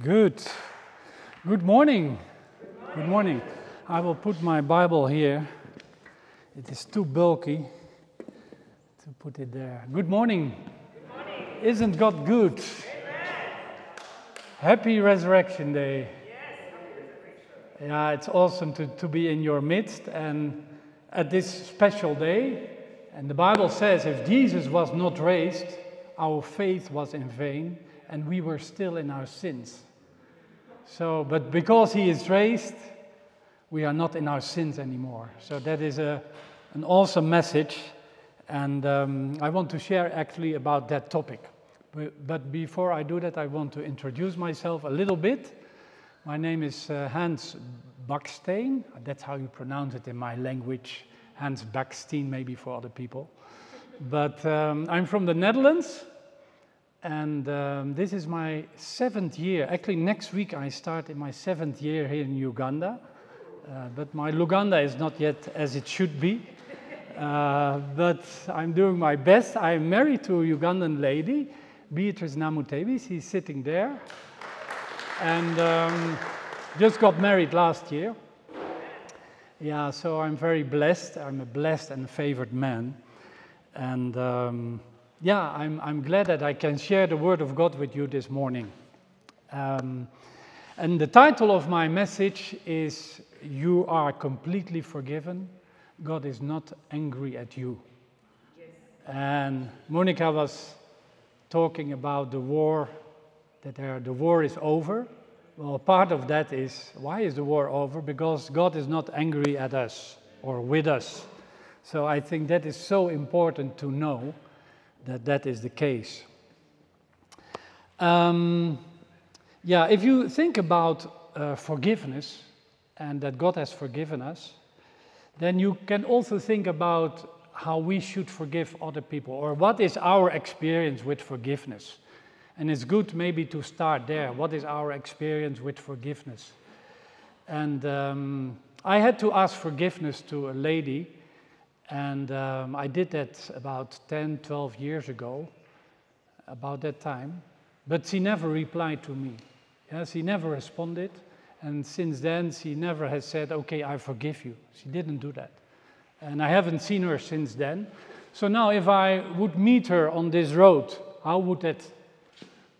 Good morning. Good morning. I will put my Bible here. It is too bulky to put it there. Good morning. Good morning. Isn't God good? Amen. Happy Resurrection Day. Yes. Yeah, it's awesome to be in your midst and at this special day. And the Bible says if Jesus was not raised, our faith was in vain and we were still in our sins. So, but because he is raised, we are not in our sins anymore. So that is an awesome message. And I want to share actually about that topic. But before I do that, I want to introduce myself a little bit. My name is Hans Baksteen. That's how you pronounce it in my language. Hans Baksteen, maybe for other people. But I'm from the Netherlands. And this is my 7th year. Actually, next week I start in my 7th year here in Uganda. But my Luganda is not yet as it should be. But I'm doing my best. I'm married to a Ugandan lady, Beatrice Namutebi. She's sitting there. And just got married last year. Yeah, so I'm very blessed. I'm a blessed and favored man. And yeah, I'm glad that I can share the Word of God with you this morning. And the title of my message is, You Are Completely Forgiven, God is Not Angry at You. Yes. And Monica was talking about the war, that the war is over. Well, part of that is, why is the war over? Because God is not angry at us or with us. So I think that is so important to know. That is the case. Yeah, if you think about forgiveness and that God has forgiven us, then you can also think about how we should forgive other people or what is our experience with forgiveness. And it's good maybe to start there. What is our experience with forgiveness? And I had to ask forgiveness to a lady. And I did that about 10, 12 years ago, about that time. But she never replied to me. Yeah, she never responded. And since then, she never has said, okay, I forgive you. She didn't do that. And I haven't seen her since then. So now if I would meet her on this road, how would that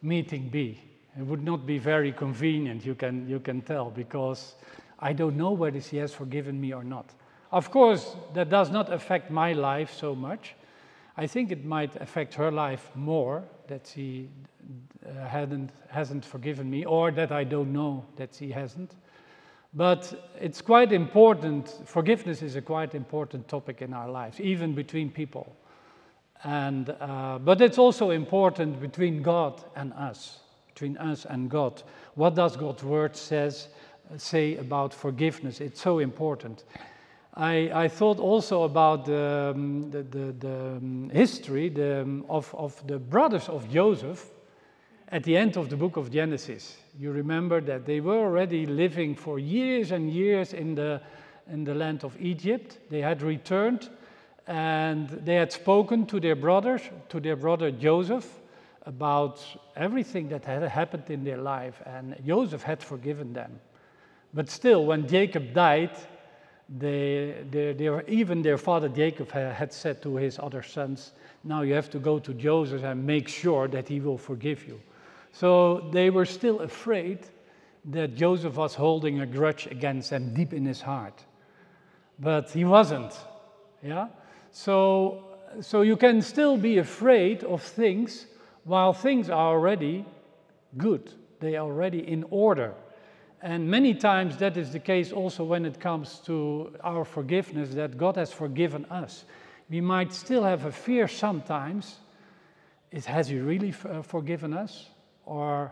meeting be? It would not be very convenient, you can tell, because I don't know whether she has forgiven me or not. Of course, that does not affect my life so much. I think it might affect her life more that she hasn't forgiven me or that I don't know that she hasn't. But it's quite important. Forgiveness is a quite important topic in our lives, even between people. And but it's also important between God and us, between us and God. What does God's word say about forgiveness? It's so important. I thought also about the history of the brothers of Joseph at the end of the book of Genesis. You remember that they were already living for years and years in the land of Egypt. They had returned and they had spoken to their brother Joseph about everything that had happened in their life, and Joseph had forgiven them. But still, when Jacob died, even their father Jacob had said to his other sons, now you have to go to Joseph and make sure that he will forgive you. So they were still afraid that Joseph was holding a grudge against them deep in his heart. But he wasn't. Yeah. So you can still be afraid of things while things are already good. They are already in order. And many times that is the case also when it comes to our forgiveness, that God has forgiven us. We might still have a fear sometimes. Has he really forgiven us? Or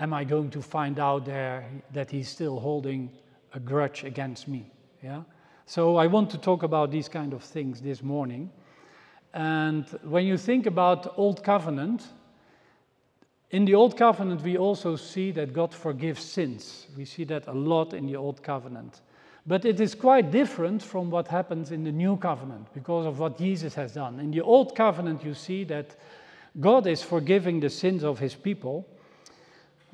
am I going to find out there that he's still holding a grudge against me? Yeah. So I want to talk about these kind of things this morning. And when you think about Old Covenant, in the Old Covenant, we also see that God forgives sins. We see that a lot in the Old Covenant. But it is quite different from what happens in the New Covenant because of what Jesus has done. In the Old Covenant, you see that God is forgiving the sins of his people,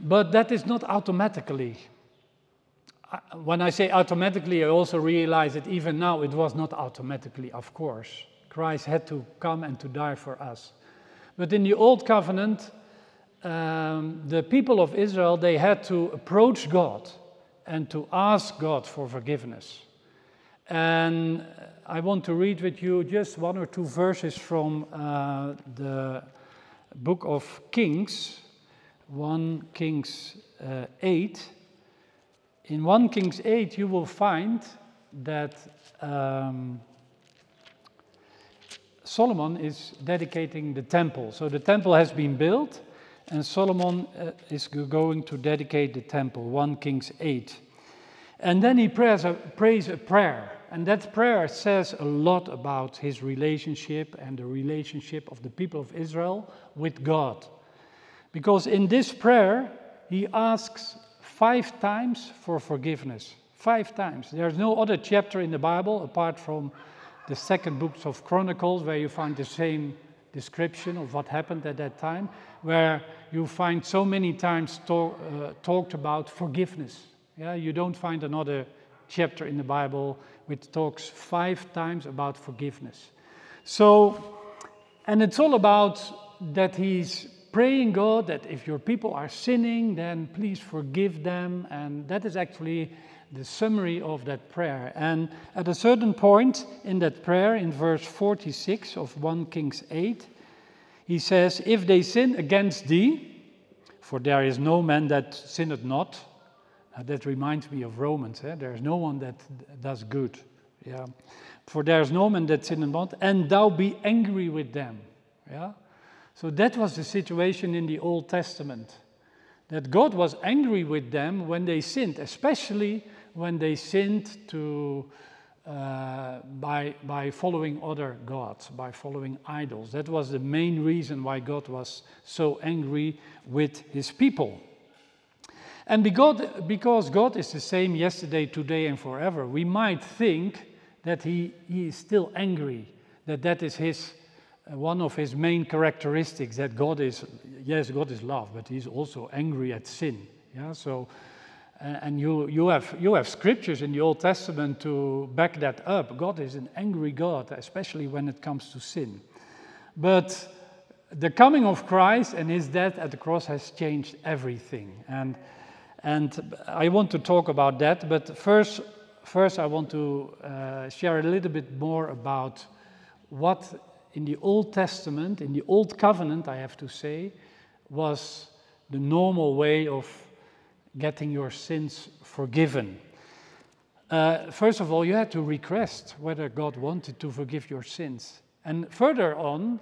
But that is not automatically. When I say automatically, I also realize that even now it was not automatically, of course. Christ had to come and to die for us. But in the Old Covenant, the people of Israel, they had to approach God and to ask God for forgiveness. And I want to read with you just one or two verses from the book of Kings, 1 Kings 8. In 1 Kings 8 you will find that Solomon is dedicating the temple. So the temple has been built and Solomon is going to dedicate the temple, 1 Kings 8. And then he prays a prayer. And that prayer says a lot about his relationship and the relationship of the people of Israel with God. Because in this prayer, he asks 5 times for forgiveness. 5 times. There's no other chapter in the Bible, apart from the second books of Chronicles, where you find the same description of what happened at that time, where you find so many times talked about forgiveness. Yeah, you don't find another chapter in the Bible which talks 5 times about forgiveness. So, and it's all about that he's praying God that if your people are sinning, then please forgive them. And that is actually the summary of that prayer. And at a certain point in that prayer, in verse 46 of 1 Kings 8, he says, "If they sin against thee, for there is no man that sinneth not." That reminds me of Romans. There is no one that does good. Yeah. "For there is no man that sinneth not, and thou be angry with them." Yeah. So that was the situation in the Old Testament, that God was angry with them when they sinned, especially when they sinned by following other gods, by following idols. That was the main reason why God was so angry with his people. And because God is the same yesterday, today, and forever, we might think that he is still angry, that is his one of his main characteristics, that God is, yes, God is love, but he's also angry at sin. Yeah. So, and you have scriptures in the Old Testament to back that up. God is an angry God, especially when it comes to sin. But the coming of Christ and his death at the cross has changed everything. And I want to talk about that. But first I want to share a little bit more about what in the Old Testament, in the Old Covenant, I have to say, was the normal way of getting your sins forgiven. First of all, you had to request whether God wanted to forgive your sins. And further on,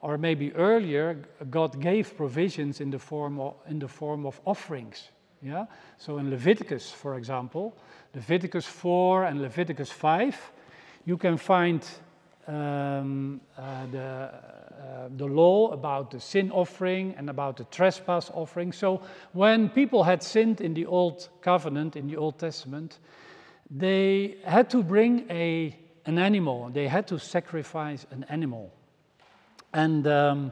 or maybe earlier, God gave provisions in the form of offerings. Yeah? So in Leviticus, for example, Leviticus 4 and Leviticus 5, you can find the law about the sin offering and about the trespass offering. So when people had sinned in the Old Covenant, in the Old Testament, they had to bring an animal. They had to sacrifice an animal. And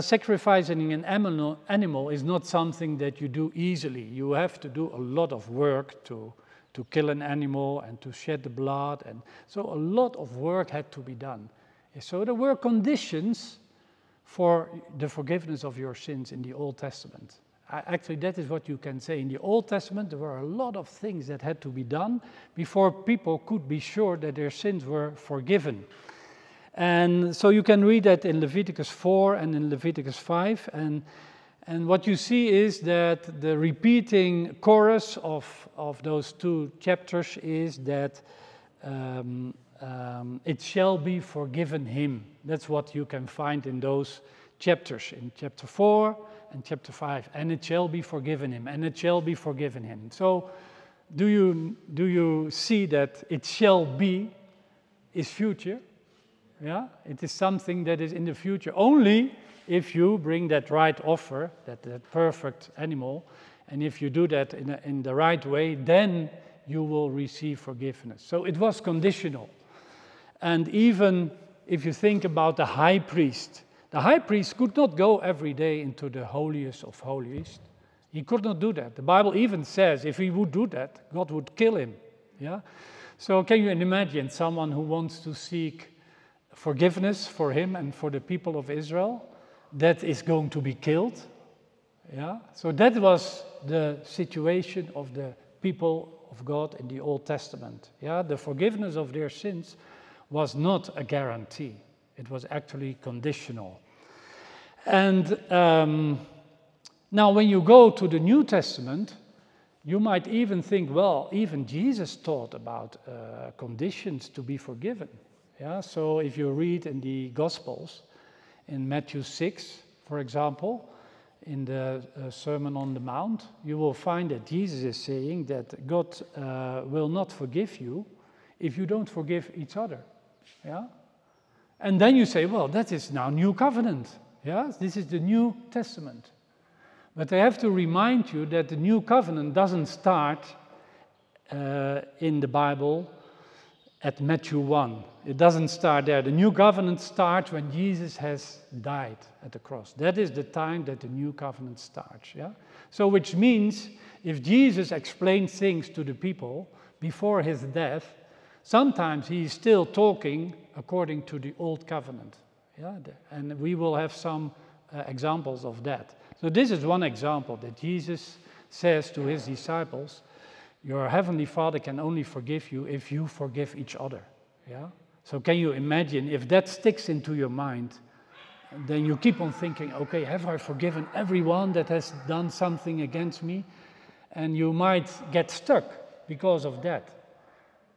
sacrificing an animal is not something that you do easily. You have to do a lot of work to kill an animal and to shed the blood. And so a lot of work had to be done. So there were conditions for the forgiveness of your sins in the Old Testament. Actually, that is what you can say. In the Old Testament, there were a lot of things that had to be done before people could be sure that their sins were forgiven. And so you can read that in Leviticus 4 and in Leviticus 5. And what you see is that the repeating chorus of those two chapters is that it shall be forgiven him. That's what you can find in those chapters, in chapter 4 and chapter 5. And it shall be forgiven him, and it shall be forgiven him. So do you see that it shall be is future? Yeah, it is something that is in the future only if you bring that right offer, that perfect animal, and if you do that in the right way, then you will receive forgiveness. So it was conditional. And even if you think about the high priest could not go every day into the holiest of holiest. He could not do that. The Bible even says if he would do that, God would kill him. Yeah. So can you imagine someone who wants to seek forgiveness for him and for the people of Israel that is going to be killed? Yeah. So that was the situation of the people of God in the Old Testament. Yeah. The forgiveness of their sins was not a guarantee. It was actually conditional. And now when you go to the New Testament, you might even think, well, even Jesus taught about conditions to be forgiven. Yeah. So if you read in the Gospels, in Matthew 6, for example, in the Sermon on the Mount, you will find that Jesus is saying that God will not forgive you if you don't forgive each other. Yeah. And then you say, well, that is now New Covenant. Yeah. This is the New Testament. But I have to remind you that the New Covenant doesn't start in the Bible at Matthew 1. It doesn't start there. The New Covenant starts when Jesus has died at the cross. That is the time that the New Covenant starts. Yeah? So which means if Jesus explained things to the people before his death, sometimes he is still talking according to the Old Covenant. Yeah? And we will have some examples of that. So this is one example that Jesus says to his disciples, your heavenly Father can only forgive you if you forgive each other. Yeah. So can you imagine if that sticks into your mind, then you keep on thinking, okay, have I forgiven everyone that has done something against me? And you might get stuck because of that.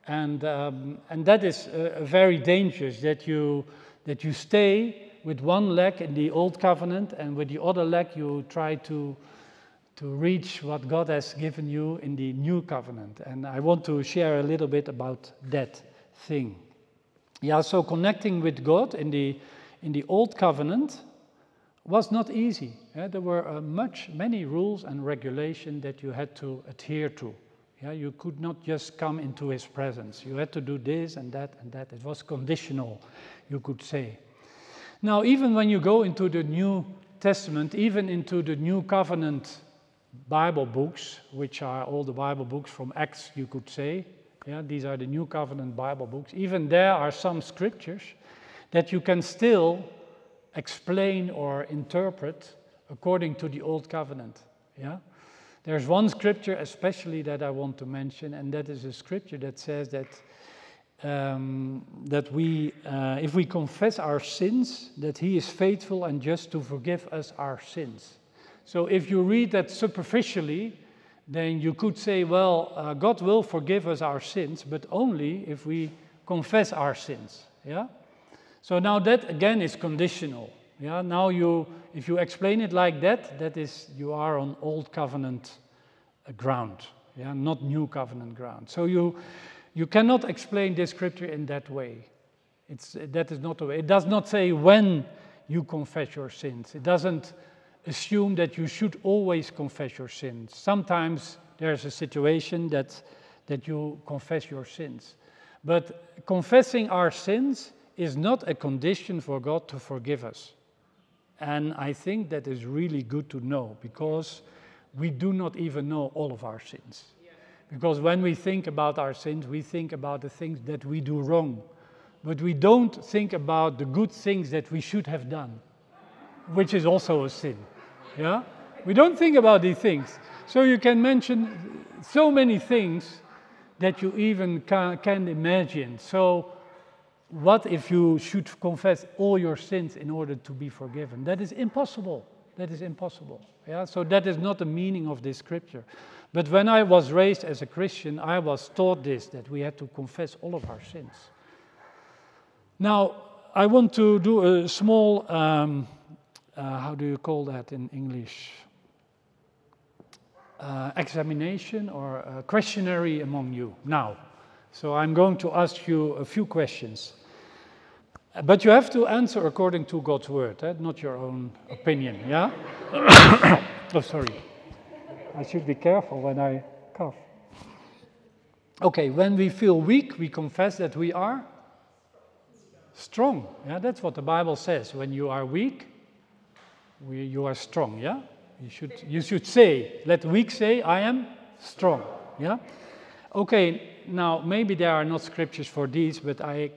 And that is very dangerous, that you stay with one leg in the Old Covenant, and with the other leg you try to reach what God has given you in the New Covenant. And I want to share a little bit about that thing. Yeah, so connecting with God in the Old Covenant was not easy. Yeah, there were many rules and regulations that you had to adhere to. Yeah, you could not just come into his presence. You had to do this and that and that. It was conditional, you could say. Now, even when you go into the New Testament, even into the New Covenant Bible books, which are all the Bible books from Acts, you could say, yeah, these are the New Covenant Bible books, even there are some scriptures that you can still explain or interpret according to the Old Covenant. Yeah? There's one scripture especially that I want to mention, and that is a scripture that says that that if we confess our sins, that he is faithful and just to forgive us our sins. So if you read that superficially, then you could say, well, God will forgive us our sins, but only if we confess our sins. Yeah. So now that again is conditional. Yeah. Now if you explain it like that, that is, you are on Old Covenant ground. Yeah. Not New Covenant ground. So you cannot explain this scripture in that way. That is not the way. It does not say when you confess your sins. It doesn't assume that you should always confess your sins. Sometimes there's a situation that you confess your sins. But confessing our sins is not a condition for God to forgive us. And I think that is really good to know, because we do not even know all of our sins. Because when we think about our sins, we think about the things that we do wrong. But we don't think about the good things that we should have done, which is also a sin. Yeah? We don't think about these things. So you can mention so many things that you even can imagine. So what if you should confess all your sins in order to be forgiven? That is impossible. That is impossible. Yeah? So that is not the meaning of this scripture. But when I was raised as a Christian, I was taught this, that we had to confess all of our sins. Now, I want to do a small, how do you call that in English? Examination or a questionnaire among you now. So I'm going to ask you a few questions. But you have to answer according to God's word, not your own opinion, yeah? Oh, sorry. I should be careful when I cough. Okay, when we feel weak, we confess that we are strong. Yeah, that's what the Bible says. When you are weak, you are strong, yeah? You should say, let weak say, I am strong. Yeah. Okay. Now maybe there are not scriptures for these, but I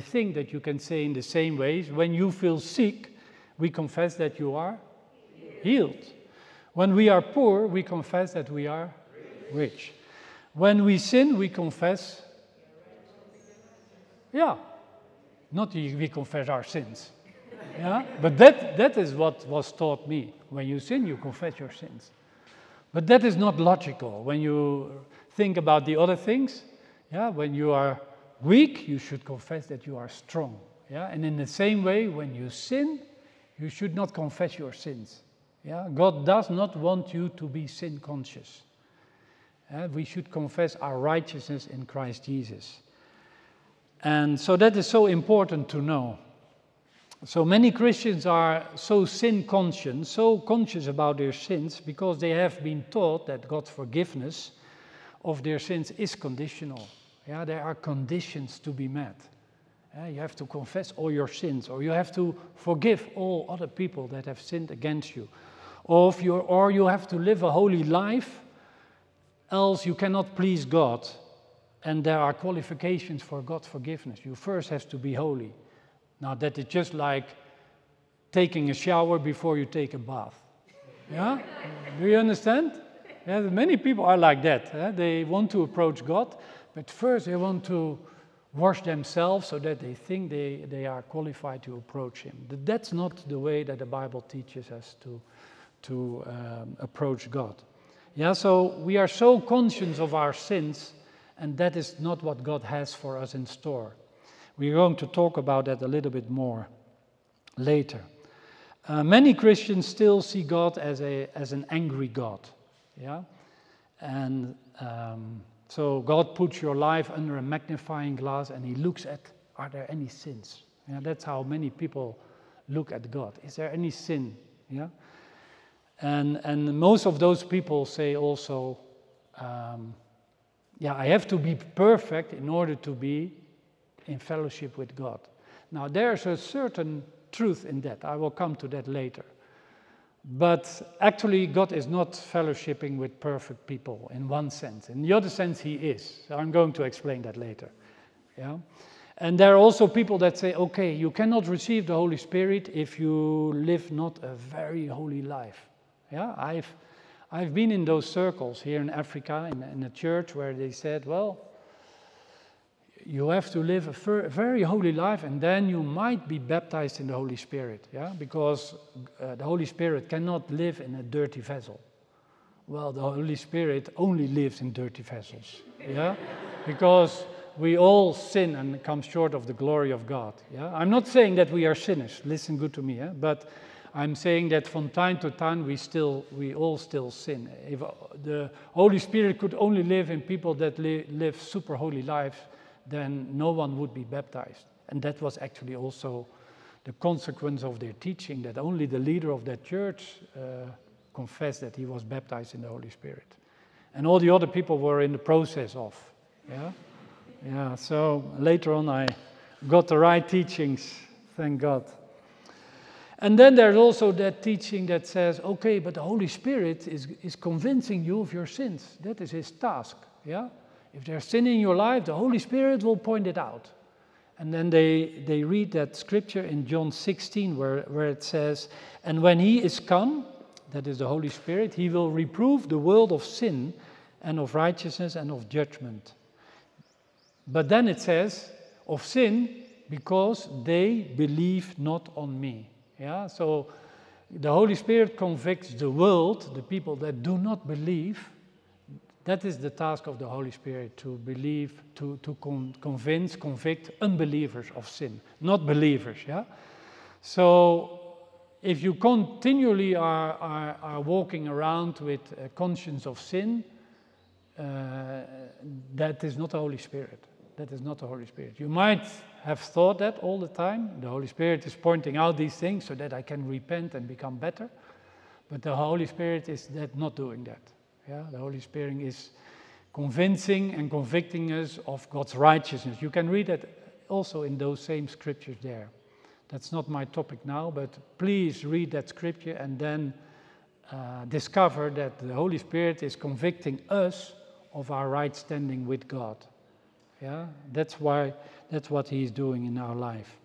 think that you can say in the same ways. When you feel sick, we confess that you are healed. When we are poor, we confess that we are rich. When we sin, we confess. Yeah. Not we confess our sins. Yeah? But that is what was taught me. When you sin, you confess your sins. But that is not logical. When you think about the other things, yeah, when you are weak, you should confess that you are strong. Yeah? And in the same way, when you sin, you should not confess your sins. Yeah? God does not want you to be sin conscious. We should confess our righteousness in Christ Jesus. And so that is so important to know. So many Christians are so sin conscious, so conscious about their sins, because they have been taught that God's forgiveness of their sins is conditional. Yeah, there are conditions to be met. You have to confess all your sins, or you have to forgive all other people that have sinned against you, or you have to live a holy life, else you cannot please God. And there are qualifications for God's forgiveness. You first have to be holy. Now that is just like taking a shower before you take a bath. Yeah? Do you understand? Yeah, many people are like that. They want to approach God, but first they want to wash themselves so that they think they are qualified to approach Him. That's not the way that the Bible teaches us to approach God. Yeah, so we are so conscious of our sins, and that is not what God has for us in store. We're going to talk about that a little bit more later. Many Christians still see God as an angry God. Yeah? And so God puts your life under a magnifying glass and He looks at, are there any sins? Yeah, that's how many people look at God. Is there any sin? Yeah? And most of those people say also, I have to be perfect in order to be in fellowship with God. Now, there's a certain truth in that. I will come to that later. But actually, God is not fellowshipping with perfect people in one sense. In the other sense, He is. So I'm going to explain that later. Yeah? And there are also people that say, okay, you cannot receive the Holy Spirit if you live not a very holy life. Yeah, I've been in those circles here in Africa, in a church where they said, well, you have to live a very holy life and then you might be baptized in the Holy Spirit, yeah? Because the Holy Spirit cannot live in a dirty vessel. Well, the Holy Spirit only lives in dirty vessels, yeah? Because we all sin and come short of the glory of God, yeah? I'm not saying that we are sinners, listen good to me, yeah? But I'm saying that from time to time we all still sin. If the Holy Spirit could only live in people that live super holy lives, then no one would be baptized. And that was actually also the consequence of their teaching, that only the leader of that church confessed that he was baptized in the Holy Spirit. And all the other people were in the process of. Yeah. Yeah. So later on I got the right teachings, thank God. And then there's also that teaching that says, okay, but the Holy Spirit is convincing you of your sins. That is His task, yeah? If there's sin in your life, the Holy Spirit will point it out. And then they read that scripture in John 16 where it says, and when He is come, that is the Holy Spirit, He will reprove the world of sin and of righteousness and of judgment. But then it says, of sin, because they believe not on Me. Yeah, so the Holy Spirit convicts the world, the people that do not believe. That is the task of the Holy Spirit, to believe, to convince, convict unbelievers of sin, not believers. Yeah. So if you continually are walking around with a conscience of sin, that is not the Holy Spirit. That is not the Holy Spirit. You might have thought that all the time. The Holy Spirit is pointing out these things so that I can repent and become better. But the Holy Spirit is not doing that. Yeah? The Holy Spirit is convincing and convicting us of God's righteousness. You can read that also in those same scriptures there. That's not my topic now, but please read that scripture and then discover that the Holy Spirit is convicting us of our right standing with God. Yeah, that's what He is doing in our life.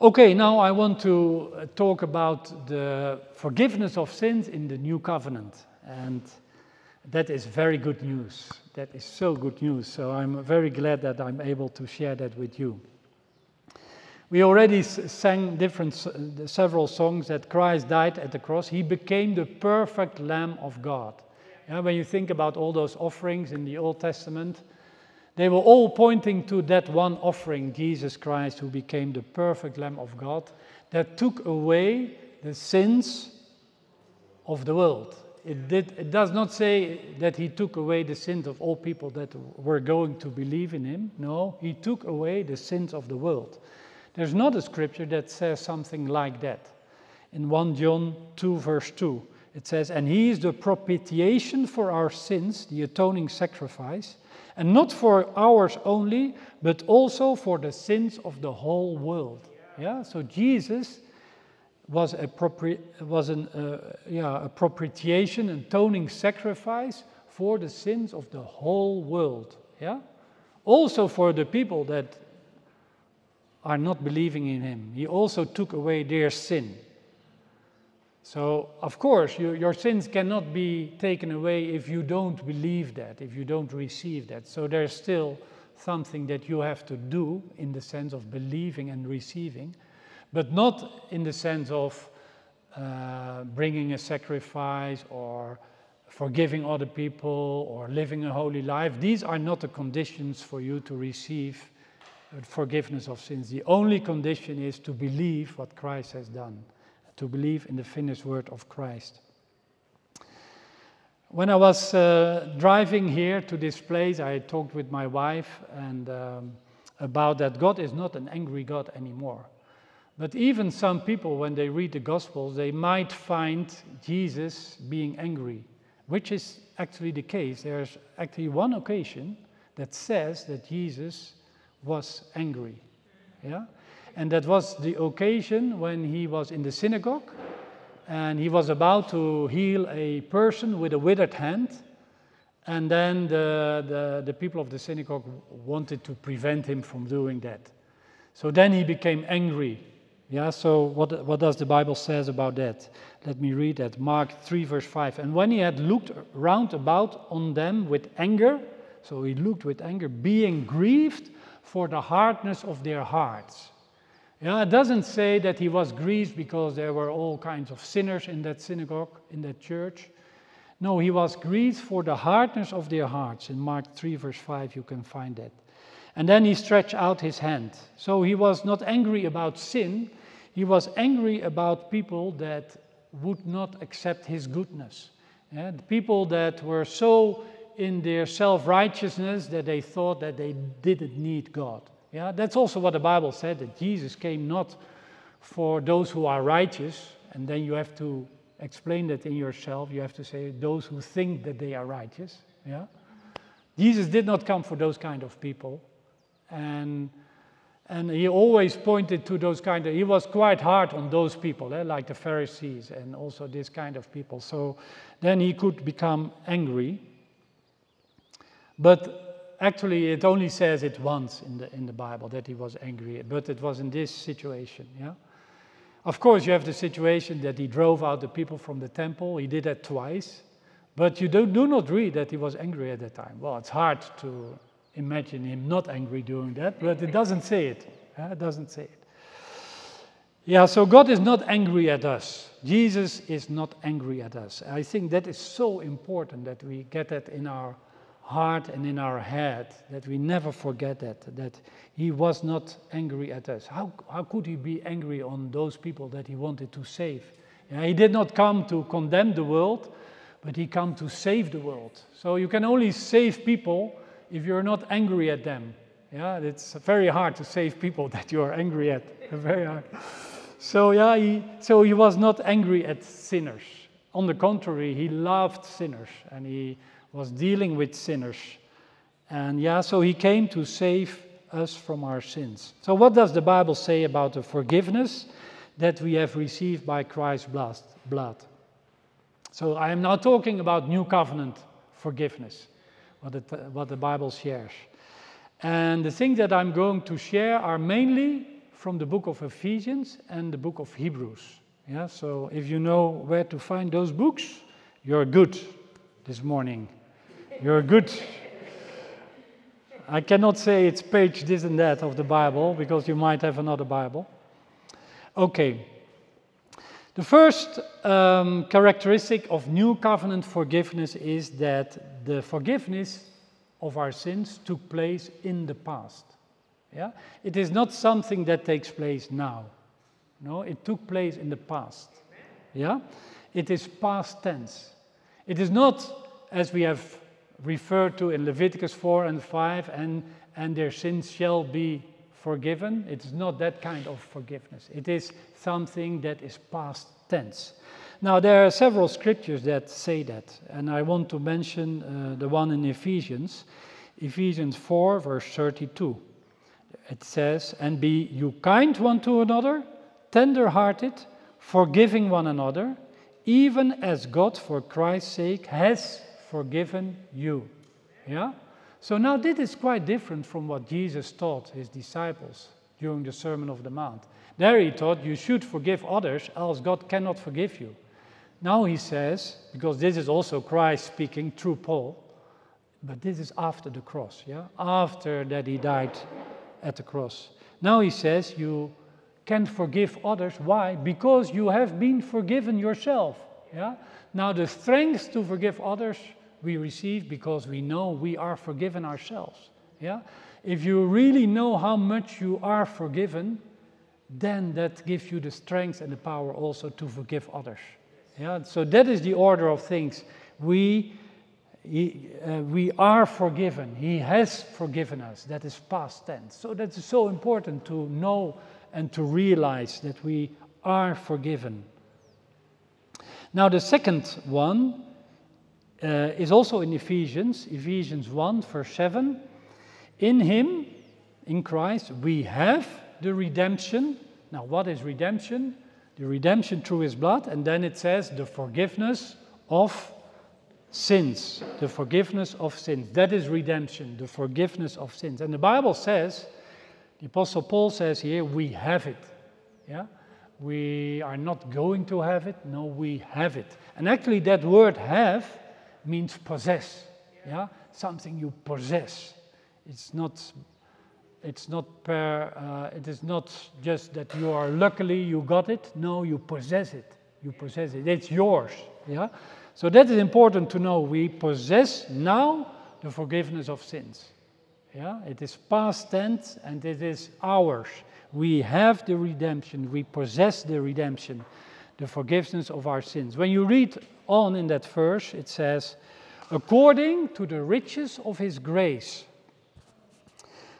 Okay, now I want to talk about the forgiveness of sins in the New Covenant. And that is very good news. That is so good news. So I'm very glad that I'm able to share that with you. We already sang several songs that Christ died at the cross. He became the perfect Lamb of God. And when you think about all those offerings in the Old Testament, they were all pointing to that one offering, Jesus Christ, who became the perfect Lamb of God, that took away the sins of the world. It does not say that He took away the sins of all people that were going to believe in Him. No, He took away the sins of the world. There's not a scripture that says something like that. In 1 John 2, verse 2, it says, "And He is the propitiation for our sins, the atoning sacrifice, and not for ours only, but also for the sins of the whole world." Yeah. So Jesus was a propitiation, atoning sacrifice for the sins of the whole world. Yeah. Also for the people that are not believing in Him. He also took away their sin. So, of course, your sins cannot be taken away if you don't believe that, if you don't receive that. So there's still something that you have to do in the sense of believing and receiving, but not in the sense of bringing a sacrifice or forgiving other people or living a holy life. These are not the conditions for you to receive forgiveness of sins. The only condition is to believe what Christ has done, to believe in the finished word of Christ. When I was driving here to this place, I talked with my wife and about that God is not an angry God anymore. But even some people, when they read the Gospels, they might find Jesus being angry, which is actually the case. There's actually one occasion that says that Jesus was angry. Yeah? And that was the occasion when He was in the synagogue and He was about to heal a person with a withered hand. And then the people of the synagogue wanted to prevent Him from doing that. So then He became angry. Yeah, so what does the Bible says about that? Let me read that. Mark 3 verse 5. "And when He had looked round about on them with anger," so He looked with anger, "being grieved for the hardness of their hearts." Yeah, it doesn't say that He was grieved because there were all kinds of sinners in that synagogue, in that church. No, He was grieved for the hardness of their hearts. In Mark 3 verse 5 you can find that. "And then He stretched out His hand." So He was not angry about sin. He was angry about people that would not accept His goodness. Yeah, the people that were so in their self-righteousness that they thought that they didn't need God. Yeah, that's also what the Bible said, that Jesus came not for those who are righteous, and then you have to explain that in yourself. You have to say those who think that they are righteous. Yeah, Jesus did not come for those kind of people, and He always pointed to those kind of. He was quite hard on those people, like the Pharisees and also this kind of people. So then He could become angry, but. Actually, it only says it once in the Bible that He was angry, but it was in this situation. Yeah, of course, you have the situation that He drove out the people from the temple. He did that twice, but you do not read that He was angry at that time. Well, it's hard to imagine Him not angry doing that, but it doesn't say it. Yeah, it doesn't say it. Yeah, so God is not angry at us. Jesus is not angry at us. I think that is so important that we get that in our heart and in our head, that we never forget that He was not angry at us. How could He be angry on those people that He wanted to save? Yeah, He did not come to condemn the world, but He came to save the world. So you can only save people if you're not angry at them. Yeah, it's very hard to save people that you are angry at. Very hard. So yeah, He was not angry at sinners. On the contrary, He loved sinners and He was dealing with sinners. And yeah, so He came to save us from our sins. So what does the Bible say about the forgiveness that we have received by Christ's blood? So I am now talking about New Covenant forgiveness, what the Bible shares. And the things that I'm going to share are mainly from the book of Ephesians and the book of Hebrews. Yeah, so if you know where to find those books, you're good this morning. You're good. I cannot say it's page this and that of the Bible, because you might have another Bible. Okay. The first characteristic of New Covenant forgiveness is that the forgiveness of our sins took place in the past. Yeah? It is not something that takes place now. No, it took place in the past. Yeah? It is past tense. It is not, as we have referred to in Leviticus 4 and 5, and their sins shall be forgiven. It is not that kind of forgiveness. It is something that is past tense. Now, there are several scriptures that say that, and I want to mention the one in Ephesians. Ephesians 4, verse 32. It says, "And be you kind one to another, tender-hearted, forgiving one another, even as God, for Christ's sake, has forgiven you." Yeah? So now this is quite different from what Jesus taught his disciples during the Sermon on the Mount. There he taught you should forgive others, else God cannot forgive you. Now he says, because this is also Christ speaking through Paul, but this is after the cross, yeah? After that he died at the cross. Now he says you can forgive others. Why? Because you have been forgiven yourself. Yeah? Now the strength to forgive others we receive because we know we are forgiven ourselves. Yeah? If you really know how much you are forgiven, then that gives you the strength and the power also to forgive others. Yeah? So that is the order of things. We are forgiven. He has forgiven us. That is past tense. So that is so important to know and to realize that we are forgiven. Now the second one is also in Ephesians, Ephesians 1, verse 7. In him, in Christ, we have the redemption. Now, what is redemption? The redemption through his blood. And then it says the forgiveness of sins. The forgiveness of sins. That is redemption, the forgiveness of sins. And the Bible says, the Apostle Paul says here, we have it. Yeah? We are not going to have it. No, we have it. And actually that word have means possess, yeah, something you possess. It is not just that you are luckily you got it. No, you possess it. You possess it. It's yours. Yeah. So that is important to know. We possess now the forgiveness of sins. Yeah. It is past tense and it is ours. We have the redemption. We possess the redemption, the forgiveness of our sins. When you read on in that verse, it says, according to the riches of his grace.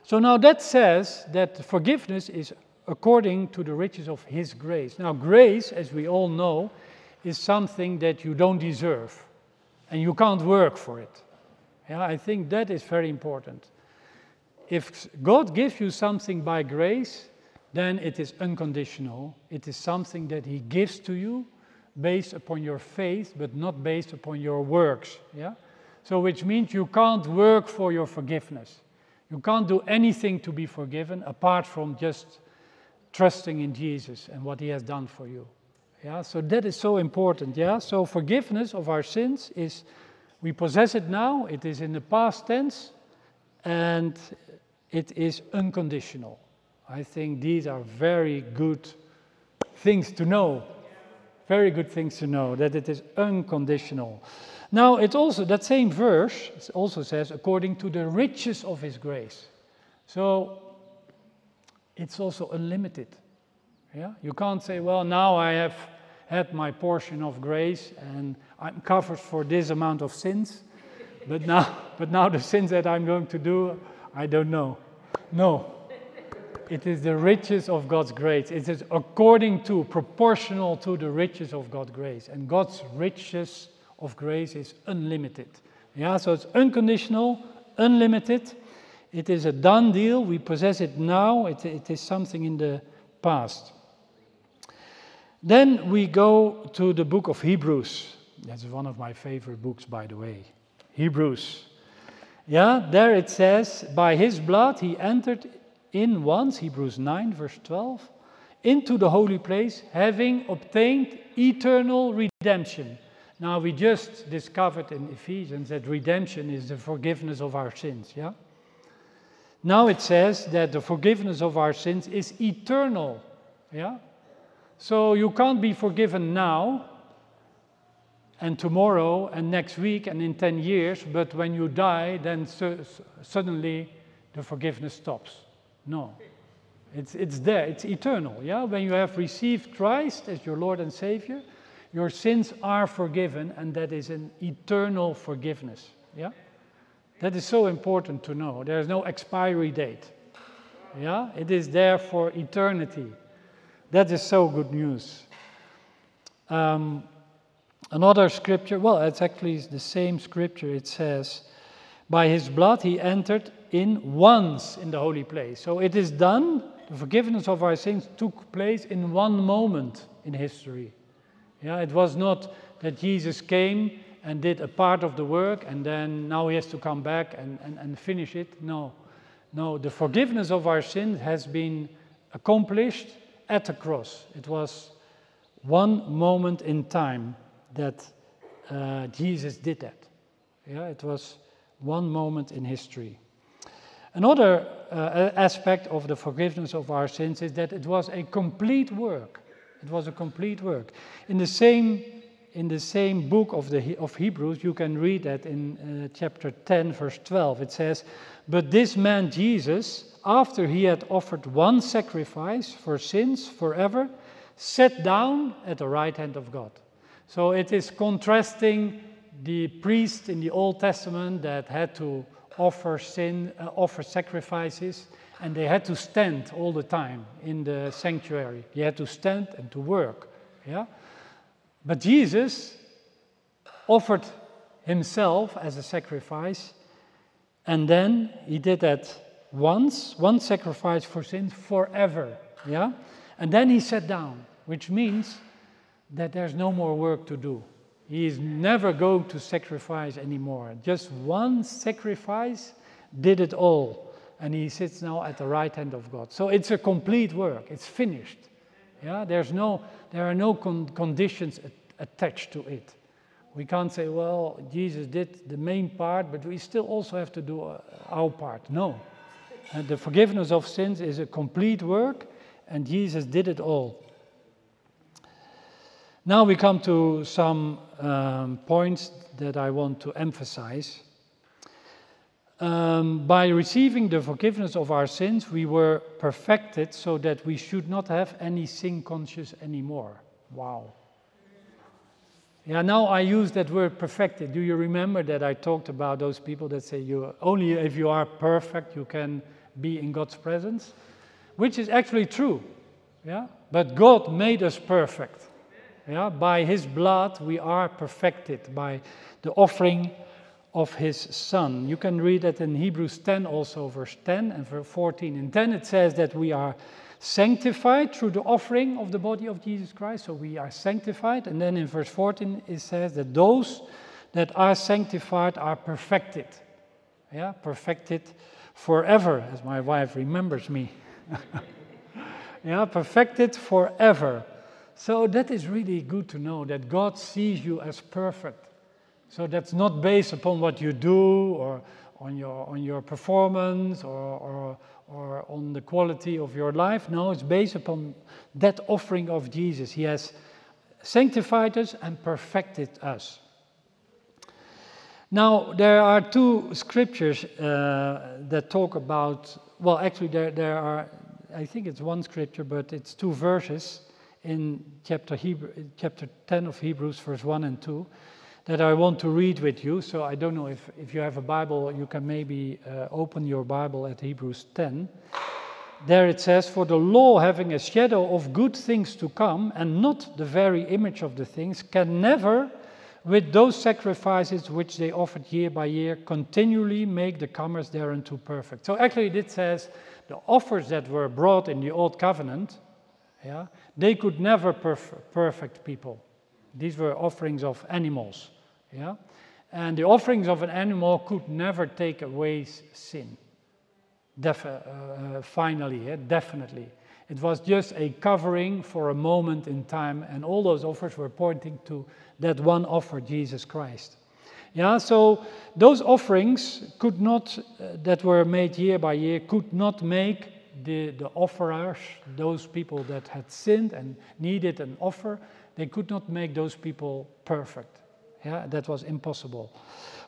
So now that says that forgiveness is according to the riches of his grace. Now grace, as we all know, is something that you don't deserve and you can't work for it. Yeah, I think that is very important. If God gives you something by grace, then it is unconditional. It is something that he gives to you based upon your faith, but not based upon your works. Yeah? So which means you can't work for your forgiveness. You can't do anything to be forgiven apart from just trusting in Jesus and what he has done for you. Yeah? So that is so important. Yeah? So forgiveness of our sins is, we possess it now, it is in the past tense, and it is unconditional. I think these are very good things to know. Very good things to know, that it is unconditional. Now, it also, that same verse also says, according to the riches of his grace. So, it's also unlimited. Yeah? You can't say, well, now I have had my portion of grace and I'm covered for this amount of sins, but now the sins that I'm going to do, I don't know. No. It is the riches of God's grace. It is according to, proportional to the riches of God's grace. And God's riches of grace is unlimited. Yeah, so it's unconditional, unlimited. It is a done deal. We possess it now. It is something in the past. Then we go to the book of Hebrews. That's one of my favorite books, by the way. Hebrews. Yeah, there it says, by his blood he entered in once, Hebrews 9, verse 12, into the holy place, having obtained eternal redemption. Now, we just discovered in Ephesians that redemption is the forgiveness of our sins, yeah? Now it says that the forgiveness of our sins is eternal, yeah? So you can't be forgiven now, and tomorrow, and next week, and in 10 years, but when you die, then suddenly the forgiveness stops. No, it's there, it's eternal, yeah? When you have received Christ as your Lord and Savior, your sins are forgiven, and that is an eternal forgiveness. Yeah, that is so important to know. There is no expiry date. Yeah, it is there for eternity. That is so good news. Another scripture. Well, it's actually the same scripture. It says, "By his blood he entered in once in the holy place." So it is done. The forgiveness of our sins took place in one moment in history. Yeah, it was not that Jesus came and did a part of the work and then now he has to come back and finish it. No, the forgiveness of our sins has been accomplished at the cross. It was one moment in time that Jesus did that. Yeah, it was one moment in history. Another aspect of the forgiveness of our sins is that it was a complete work. It was a complete work. In the same book of Hebrews, you can read that in chapter 10, verse 12. It says, "But this man Jesus, after he had offered one sacrifice for sins forever, sat down at the right hand of God." So it is contrasting the priest in the Old Testament that had to offer sacrifices. And they had to stand all the time in the sanctuary. They had to stand and to work. Yeah? But Jesus offered himself as a sacrifice. And then he did that once, one sacrifice for sins forever. Yeah? And then he sat down, which means that there's no more work to do. He is never going to sacrifice anymore. Just one sacrifice did it all. And he sits now at the right hand of God. So it's a complete work. It's finished. Yeah, there are no conditions attached to it. We can't say, well, Jesus did the main part, but we still also have to do our part. No. And the forgiveness of sins is a complete work, and Jesus did it all. Now we come to some points that I want to emphasize. By receiving the forgiveness of our sins, we were perfected so that we should not have any sin conscience anymore. Wow. Yeah, now I use that word perfected. Do you remember that I talked about those people that say you only if you are perfect you can be in God's presence? Which is actually true. Yeah? But God made us perfect. Yeah? By his blood we are perfected by the offering of his son. You can read that in Hebrews 10 also, verse 10 and verse 14. In 10 it says that we are sanctified through the offering of the body of Jesus Christ, so we are sanctified. And then in verse 14 it says that those that are sanctified are perfected. Yeah, perfected forever, as my wife remembers me. Yeah, perfected forever. So that is really good to know that God sees you as perfect. So that's not based upon what you do or on your performance or on the quality of your life. No, it's based upon that offering of Jesus. He has sanctified us and perfected us. Now, there are two scriptures that talk about, well, actually there are, I think it's one scripture, but it's two verses in chapter 10 of Hebrews, verse 1 and 2. That I want to read with you, so I don't know if you have a Bible, you can maybe open your Bible at Hebrews 10. There it says, "For the law, having a shadow of good things to come, and not the very image of the things, can never, with those sacrifices which they offered year by year, continually make the comers thereunto perfect." So actually it says, the offers that were brought in the Old Covenant, yeah, they could never perfect people. These were offerings of animals. Yeah? And the offerings of an animal could never take away sin. Definitely. It was just a covering for a moment in time, and all those offers were pointing to that one offer, Jesus Christ. Yeah, so those offerings could not, that were made year by year, could not make the offerers, those people that had sinned and needed an offer, they could not make those people perfect. Yeah, that was impossible.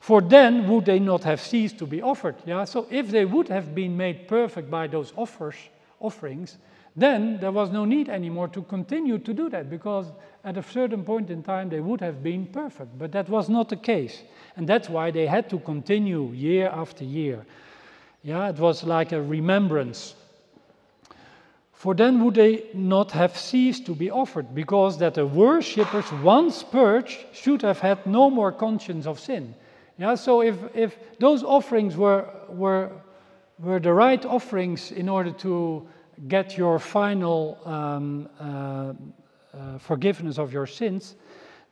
For then would they not have ceased to be offered. Yeah, so if they would have been made perfect by those offerings, then there was no need anymore to continue to do that, because at a certain point in time they would have been perfect. But that was not the case, and that's why they had to continue year after year. Yeah, it was like a remembrance. For then would they not have ceased to be offered, because that the worshippers once purged should have had no more conscience of sin. Yeah, so if those offerings were the right offerings in order to get your final forgiveness of your sins,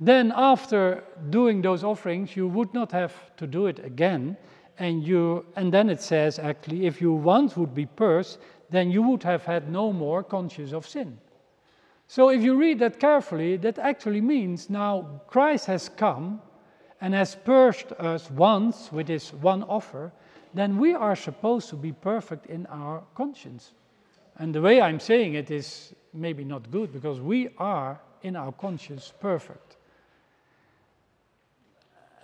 then after doing those offerings you would not have to do it again, and then it says actually, if you once would be purged, then you would have had no more conscience of sin. So if you read that carefully, that actually means now Christ has come and has purged us once with his one offer, then we are supposed to be perfect in our conscience. And the way I'm saying it is maybe not good, because we are in our conscience perfect.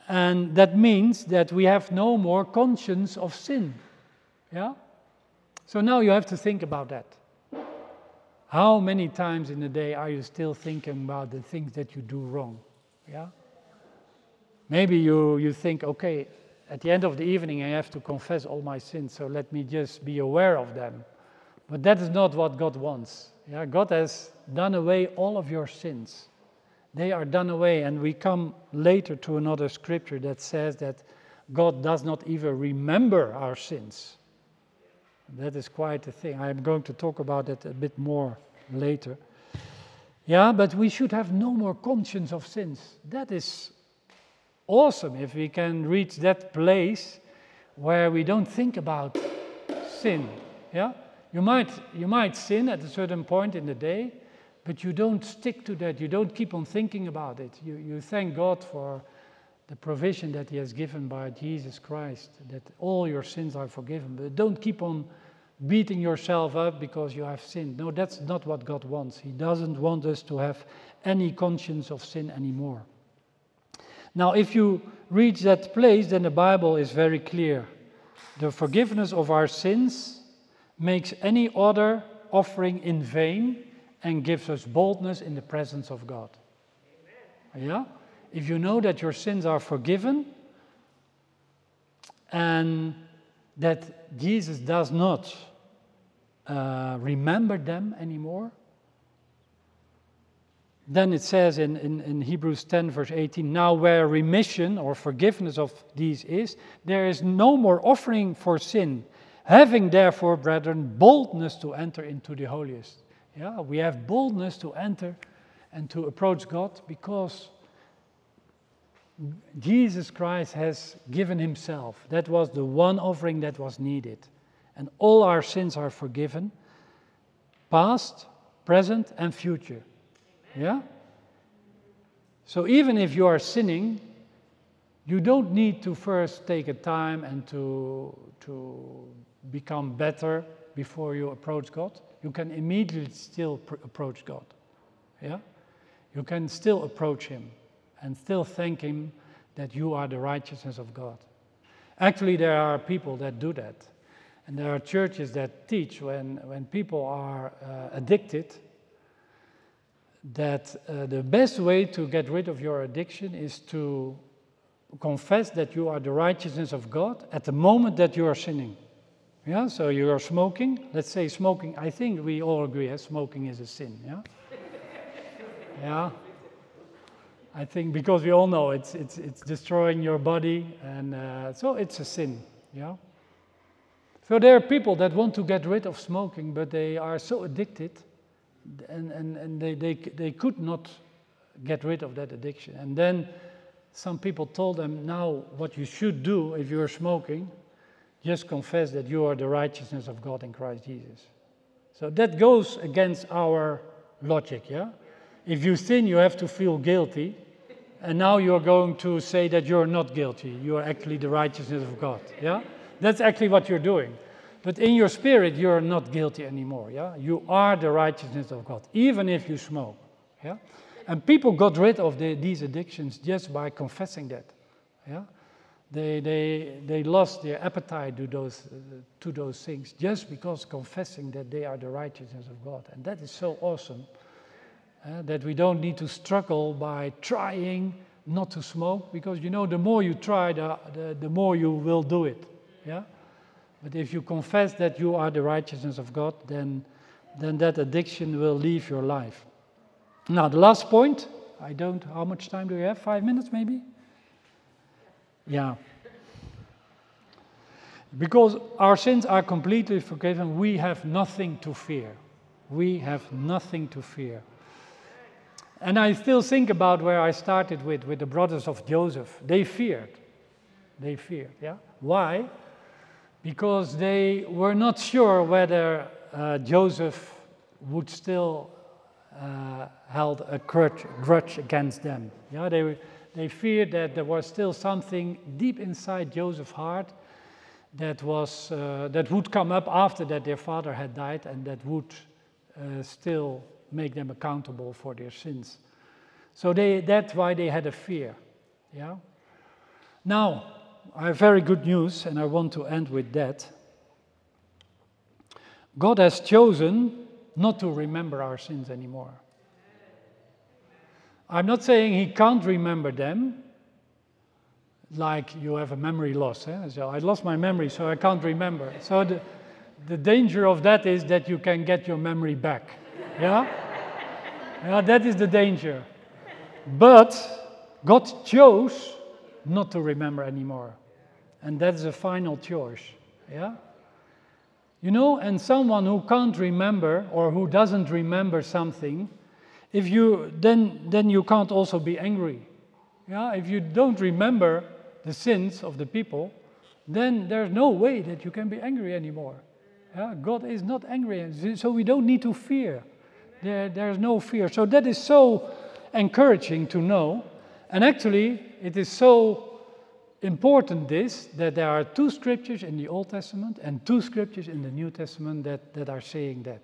And that means that we have no more conscience of sin. Yeah? So now you have to think about that. How many times in the day are you still thinking about the things that you do wrong? Yeah? Maybe you think, okay, at the end of the evening I have to confess all my sins, so let me just be aware of them. But that is not what God wants. Yeah? God has done away all of your sins. They are done away, and we come later to another scripture that says that God does not even remember our sins. That is quite a thing. I'm going to talk about it a bit more later. Yeah, but we should have no more conscience of sins. That is awesome if we can reach that place where we don't think about sin. Yeah, you might sin at a certain point in the day, but you don't stick to that. You don't keep on thinking about it. You thank God for the provision that he has given by Jesus Christ, that all your sins are forgiven. But don't keep on beating yourself up because you have sinned. No, that's not what God wants. He doesn't want us to have any conscience of sin anymore. Now, if you reach that place, then the Bible is very clear. The forgiveness of our sins makes any other offering in vain and gives us boldness in the presence of God. Amen. Yeah? If you know that your sins are forgiven and that Jesus does not remember them anymore, then it says in Hebrews 10 verse 18, now where remission or forgiveness of these is, there is no more offering for sin, having therefore, brethren, boldness to enter into the holiest. Yeah, we have boldness to enter and to approach God because Jesus Christ has given himself. That was the one offering that was needed. And all our sins are forgiven, past, present, and future. Yeah? So even if you are sinning, you don't need to first take a time and to become better before you approach God. You can immediately still approach God. Yeah? You can still approach him and still thank him that you are the righteousness of God. Actually, there are people that do that. And there are churches that teach when people are addicted, that the best way to get rid of your addiction is to confess that you are the righteousness of God at the moment that you are sinning. Yeah, so you are smoking. Let's say smoking, I think we all agree, smoking is a sin. Yeah? Yeah? I think because we all know it's destroying your body, and so it's a sin. Yeah. So there are people that want to get rid of smoking, but they are so addicted, and they could not get rid of that addiction. And then some people told them, now what you should do if you're smoking, just confess that you are the righteousness of God in Christ Jesus. So that goes against our logic, yeah? If you sin, you have to feel guilty, and now you're going to say that you're not guilty. You are actually the righteousness of God, yeah? That's actually what you're doing. But in your spirit, you're not guilty anymore, yeah? You are the righteousness of God, even if you smoke, yeah? And people got rid of these addictions just by confessing that, yeah? They lost their appetite to those things just because confessing that they are the righteousness of God. And that is so awesome that we don't need to struggle by trying not to smoke, because you know the more you try, the more you will do it. Yeah. But if you confess that you are the righteousness of God, then that addiction will leave your life. Now the last point. How much time do we have? 5 minutes maybe? Yeah. Because our sins are completely forgiven, we have nothing to fear. We have nothing to fear. And I still think about where I started with the brothers of Joseph. They feared. They feared, yeah? Why? Because they were not sure whether Joseph would still held a grudge against them. Yeah, They feared that there was still something deep inside Joseph's heart that would come up after that their father had died, and that would still make them accountable for their sins. So that's why they had a fear. Yeah. Now, I have very good news, and I want to end with that. God has chosen not to remember our sins anymore. I'm not saying he can't remember them, like you have a memory loss. Eh? So I lost my memory, so I can't remember. So the danger of that is that you can get your memory back. Yeah? Yeah, that is the danger. But God chose not to remember anymore. And that's a final choice. Yeah? You know, and someone who can't remember or who doesn't remember something, if you then you can't also be angry. Yeah? If you don't remember the sins of the people, then there's no way that you can be angry anymore. Yeah? God is not angry, so we don't need to fear. There's no fear. So that is so encouraging to know. And actually, it is so important that there are two scriptures in the Old Testament and two scriptures in the New Testament that are saying that.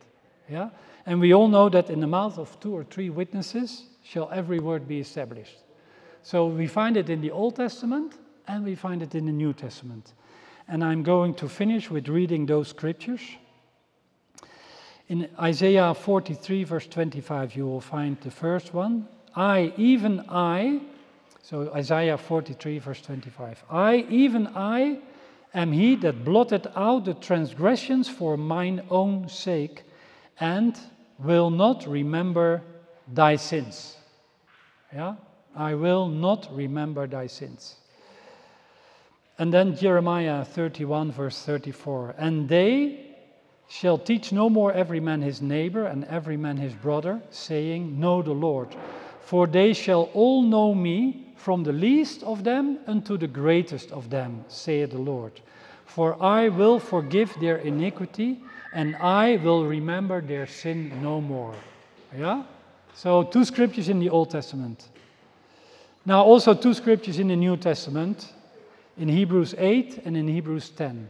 Yeah? And we all know that in the mouth of two or three witnesses shall every word be established. So we find it in the Old Testament and we find it in the New Testament. And I'm going to finish with reading those scriptures. In Isaiah 43 verse 25 you will find the first one. So Isaiah 43 verse 25. I, even I, am he that blotted out the transgressions for mine own sake, and will not remember thy sins. Yeah? I will not remember thy sins. And then Jeremiah 31 verse 34. And they shall teach no more every man his neighbor and every man his brother, saying, Know the Lord. For they shall all know me, from the least of them unto the greatest of them, saith the Lord. For I will forgive their iniquity, and I will remember their sin no more. Yeah? So two scriptures in the Old Testament. Now also two scriptures in the New Testament, in Hebrews 8 and in Hebrews 10.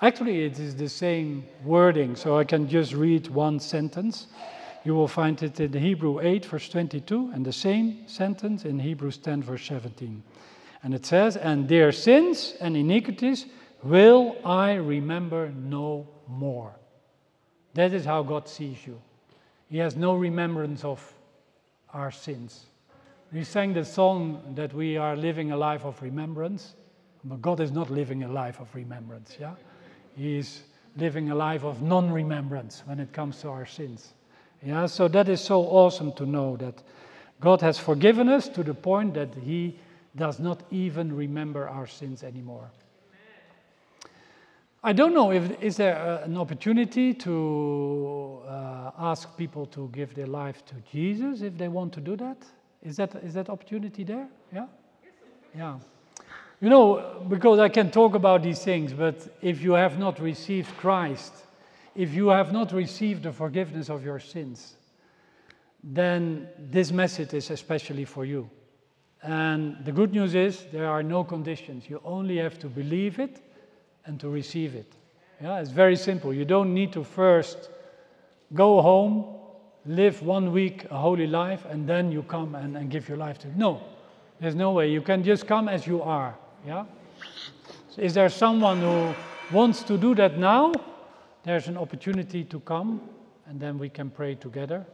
Actually, it is the same wording, so I can just read one sentence. You will find it in Hebrews 8, verse 22, and the same sentence in Hebrews 10, verse 17. And it says, And their sins and iniquities will I remember no more. That is how God sees you. He has no remembrance of our sins. We sang the song that we are living a life of remembrance, but God is not living a life of remembrance. Yeah, He is living a life of non-remembrance when it comes to our sins. Yeah, so that is so awesome to know that God has forgiven us to the point that He does not even remember our sins anymore. I don't know is there an opportunity to ask people to give their life to Jesus if they want to do that. Is that opportunity there? Yeah? Yeah. You know, because I can talk about these things, but if you have not received Christ, if you have not received the forgiveness of your sins, then this message is especially for you. And the good news is there are no conditions. You only have to believe it and to receive it. Yeah, it's very simple. You don't need to first go home, live 1 week a holy life, and then you come and give your life to him. No, there's no way. You can just come as you are. Yeah. So is there someone who wants to do that now? There's an opportunity to come, and then we can pray together.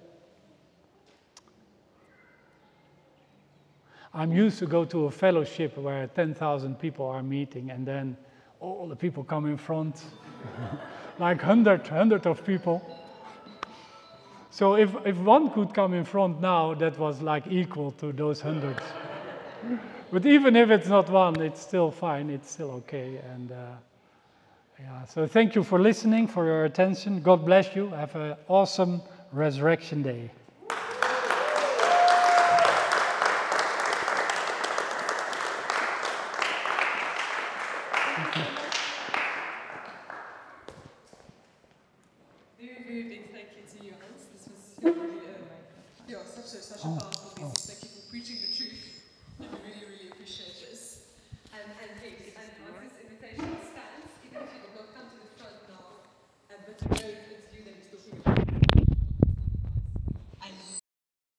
I'm used to go to a fellowship where 10,000 people are meeting, and then all the people come in front, like hundreds of people. So if one could come in front now, that was like equal to those hundreds. But even if it's not one, it's still fine, it's still okay. And yeah. So thank you for listening, for your attention. God bless you. Have an awesome Resurrection Day. Such a powerful message. Thank you for preaching the truth.